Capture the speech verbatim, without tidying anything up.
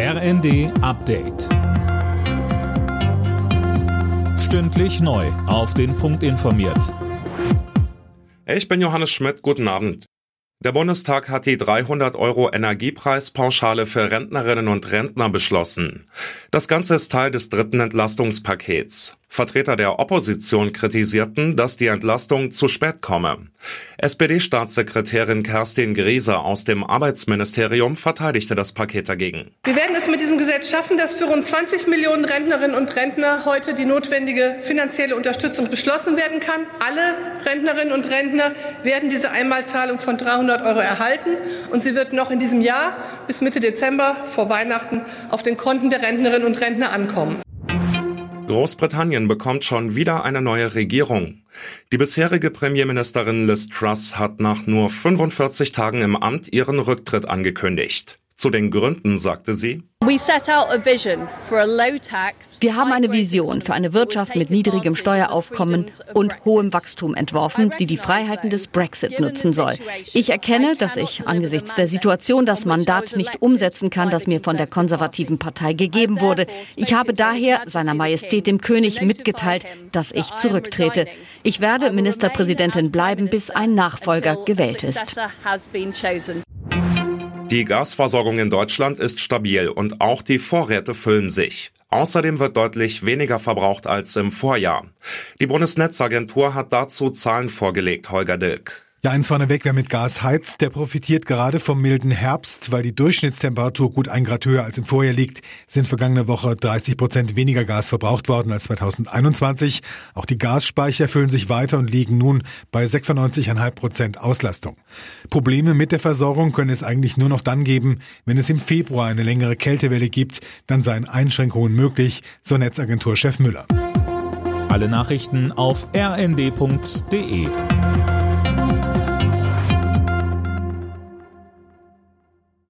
R N D Update. Stündlich neu auf den Punkt informiert. Ich bin Johannes Schmidt, guten Abend. Der Bundestag hat die dreihundert Euro Energiepreispauschale für Rentnerinnen und Rentner beschlossen. Das Ganze ist Teil des dritten Entlastungspakets. Vertreter der Opposition kritisierten, dass die Entlastung zu spät komme. S P D-Staatssekretärin Kerstin Grieser aus dem Arbeitsministerium verteidigte das Paket dagegen. Wir werden es mit diesem Gesetz schaffen, dass für rund zwanzig Millionen Rentnerinnen und Rentner heute die notwendige finanzielle Unterstützung beschlossen werden kann. Alle Rentnerinnen und Rentner werden diese Einmalzahlung von dreihundert Euro erhalten und sie wird noch in diesem Jahr bis Mitte Dezember vor Weihnachten auf den Konten der Rentnerinnen und Rentner ankommen. Großbritannien bekommt schon wieder eine neue Regierung. Die bisherige Premierministerin Liz Truss hat nach nur fünfundvierzig Tagen im Amt ihren Rücktritt angekündigt. Zu den Gründen sagte sie: Wir haben eine Vision für eine Wirtschaft mit niedrigem Steueraufkommen und hohem Wachstum entworfen, die die Freiheiten des Brexit nutzen soll. Ich erkenne, dass ich angesichts der Situation das Mandat nicht umsetzen kann, das mir von der konservativen Partei gegeben wurde. Ich habe daher seiner Majestät dem König mitgeteilt, dass ich zurücktrete. Ich werde Ministerpräsidentin bleiben, bis ein Nachfolger gewählt ist. Die Gasversorgung in Deutschland ist stabil und auch die Vorräte füllen sich. Außerdem wird deutlich weniger verbraucht als im Vorjahr. Die Bundesnetzagentur hat dazu Zahlen vorgelegt, Holger Dilk. Ja, eins vorneweg, wer mit Gas heizt, der profitiert gerade vom milden Herbst, weil die Durchschnittstemperatur gut ein Grad höher als im Vorjahr liegt, sind vergangene Woche dreißig Prozent weniger Gas verbraucht worden als zweitausendeinundzwanzig. Auch die Gasspeicher füllen sich weiter und liegen nun bei sechsundneunzig Komma fünf Prozent Auslastung. Probleme mit der Versorgung können es eigentlich nur noch dann geben, wenn es im Februar eine längere Kältewelle gibt, dann seien Einschränkungen möglich, so Netzagenturchef Müller. Alle Nachrichten auf r n d punkt d e.